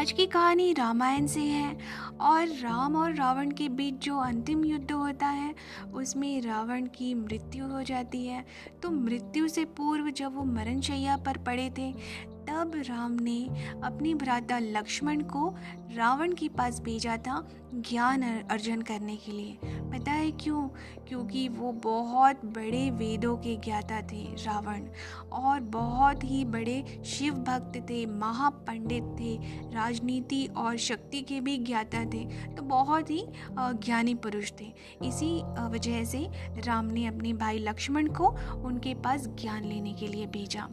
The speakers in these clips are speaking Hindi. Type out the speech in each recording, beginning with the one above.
आज की कहानी रामायण से है और राम और रावण के बीच जो अंतिम युद्ध होता है उसमें रावण की मृत्यु हो जाती है। तो मृत्यु से पूर्व जब वो मरणशैया पर पड़े थे तब राम ने अपने भ्राता लक्ष्मण को रावण के पास भेजा था ज्ञान अर्जन करने के लिए। पता है क्यों? क्योंकि वो बहुत बड़े वेदों के ज्ञाता थे रावण, और बहुत ही बड़े शिव भक्त थे, महापंडित थे, राजनीति और शक्ति के भी ज्ञाता थे। तो बहुत ही ज्ञानी पुरुष थे। इसी वजह से राम ने अपने भाई लक्ष्मण को उनके पास ज्ञान लेने के लिए भेजा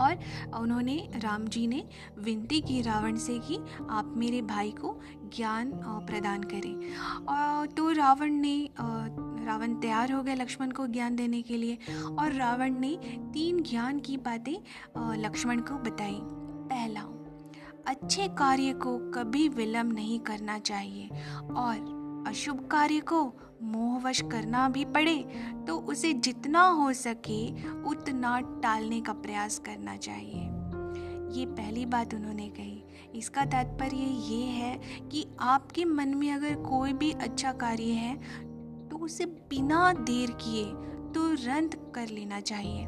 और उन्होंने राम जी ने विनती की रावण से कि आप मेरे भाई को ज्ञान प्रदान करें। तो रावण तैयार हो गए लक्ष्मण को ज्ञान देने के लिए, और रावण ने 3 ज्ञान की बातें लक्ष्मण को बताई। पहला, अच्छे कार्य को कभी विलंब नहीं करना चाहिए और अशुभ कार्य को मोहवश करना भी पड़े तो उसे जितना हो सके उतना टालने का प्रयास करना चाहिए। ये पहली बात उन्होंने कही। इसका तात्पर्य ये है कि आपके मन में अगर कोई भी अच्छा कार्य है तो उसे बिना देर किए तुरंत कर लेना चाहिए,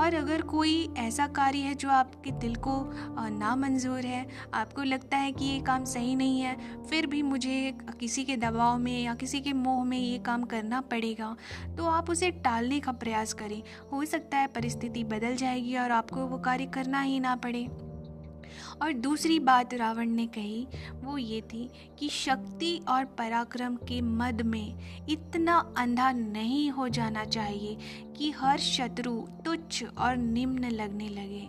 और अगर कोई ऐसा कार्य है जो आपके दिल को नामंजूर है, आपको लगता है कि ये काम सही नहीं है, फिर भी मुझे किसी के दबाव में या किसी के मोह में ये काम करना पड़ेगा, तो आप उसे टालने का प्रयास करें। हो सकता है परिस्थिति बदल जाएगी और आपको वो कार्य करना ही ना पड़े। और दूसरी बात रावण ने कही वो ये थी कि शक्ति और पराक्रम के मद में इतना अंधा नहीं हो जाना चाहिए कि हर शत्रु तुच्छ और निम्न लगने लगे।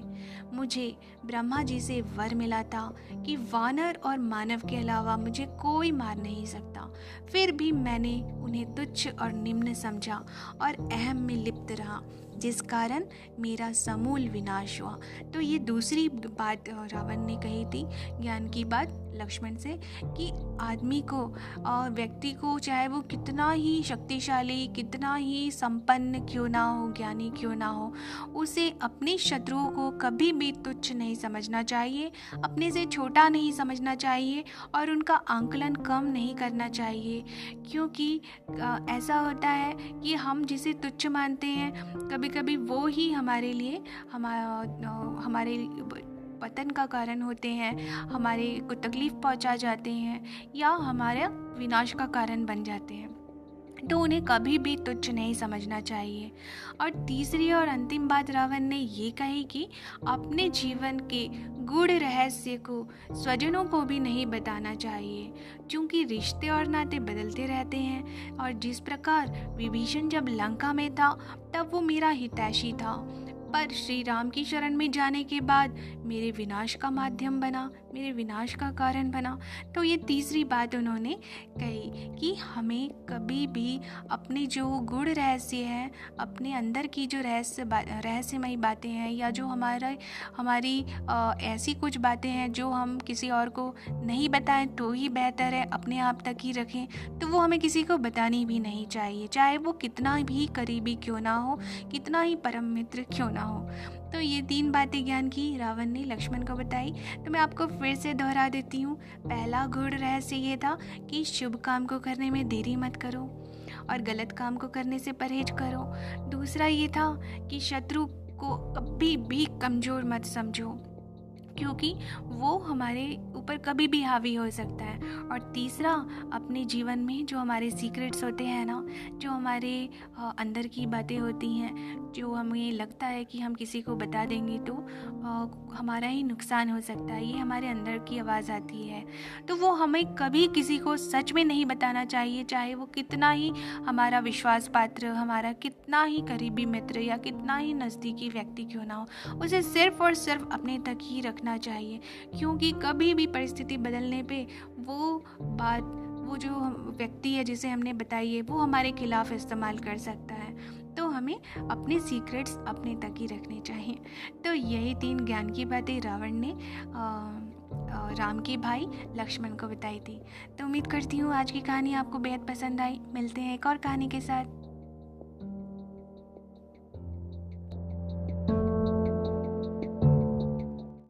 मुझे ब्रह्मा जी से वर मिला था कि वानर और मानव के अलावा मुझे कोई मार नहीं सकता, फिर भी मैंने उन्हें तुच्छ और निम्न समझा और अहम में लिप्त रहा, जिस कारण मेरा समूल विनाश हुआ। तो ये दूसरी बात रावण ने कही थी ज्ञान की बात लक्ष्मण से कि आदमी को और व्यक्ति को, चाहे वो कितना ही शक्तिशाली, कितना ही संपन्न क्यों ना हो, ज्ञानी क्यों ना हो, उसे अपने शत्रुओं को कभी भी तुच्छ नहीं समझना चाहिए, अपने से छोटा नहीं समझना चाहिए और उनका आंकलन कम नहीं करना चाहिए। क्योंकि ऐसा होता है कि हम जिसे तुच्छ मानते हैं कभी कभी वो ही हमारे लिए हमारे पतन का कारण होते हैं, हमारे को तकलीफ़ पहुंचा जाते हैं या हमारे विनाश का कारण बन जाते हैं। तो उन्हें कभी भी तुच्छ नहीं समझना चाहिए। और तीसरी और अंतिम बात रावण ने ये कही कि अपने जीवन के गूढ़ रहस्य को स्वजनों को भी नहीं बताना चाहिए, क्योंकि रिश्ते और नाते बदलते रहते हैं। और जिस प्रकार विभीषण जब लंका में था तब वो मेरा हितैषी था, पर श्री राम की शरण में जाने के बाद मेरे विनाश का माध्यम बना, मेरे विनाश का कारण बना। तो ये तीसरी बात उन्होंने कही कि हमें कभी भी अपने जो गुण रहस्य हैं, अपने अंदर की जो रहस्यमयी बातें हैं या जो हमारी ऐसी कुछ बातें हैं जो हम किसी और को नहीं बताएं तो ही बेहतर है, अपने आप तक ही रखें। तो वो हमें किसी को बतानी भी नहीं चाहिए, चाहे वो कितना भी करीबी क्यों ना हो, कितना ही परम मित्र क्यों ना हो। तो ये 3 बातें ज्ञान की रावण ने लक्ष्मण को बताई। तो मैं आपको फिर से दोहरा देती हूँ। पहला गूढ़ रहस्य ये था कि शुभ काम को करने में देरी मत करो और गलत काम को करने से परहेज करो। दूसरा ये था कि शत्रु को कभी भी कमज़ोर मत समझो, क्योंकि वो हमारे ऊपर कभी भी हावी हो सकता है। और तीसरा, अपने जीवन में जो हमारे सीक्रेट्स होते हैं ना, जो हमारे अंदर की बातें होती हैं, जो हमें लगता है कि हम किसी को बता देंगे तो हमारा ही नुकसान हो सकता है, ये हमारे अंदर की आवाज़ आती है, तो वो हमें कभी किसी को सच में नहीं बताना चाहिए, चाहे वो कितना ही हमारा विश्वास पात्र, हमारा कितना ही करीबी मित्र या कितना ही नज़दीकी व्यक्ति क्यों ना हो, उसे सिर्फ और सिर्फ अपने तक ही रखना चाहिए। क्योंकि कभी भी परिस्थिति बदलने पे वो जो व्यक्ति है जिसे हमने बताई है वो हमारे खिलाफ इस्तेमाल कर सकता है। तो हमें अपने सीक्रेट्स अपने तक ही रखने चाहिए। तो यही 3 ज्ञान की बातें रावण ने राम के भाई लक्ष्मण को बताई थी। तो उम्मीद करती हूँ आज की कहानी आपको बेहद पसंद आई। मिलते हैं एक और कहानी के साथ।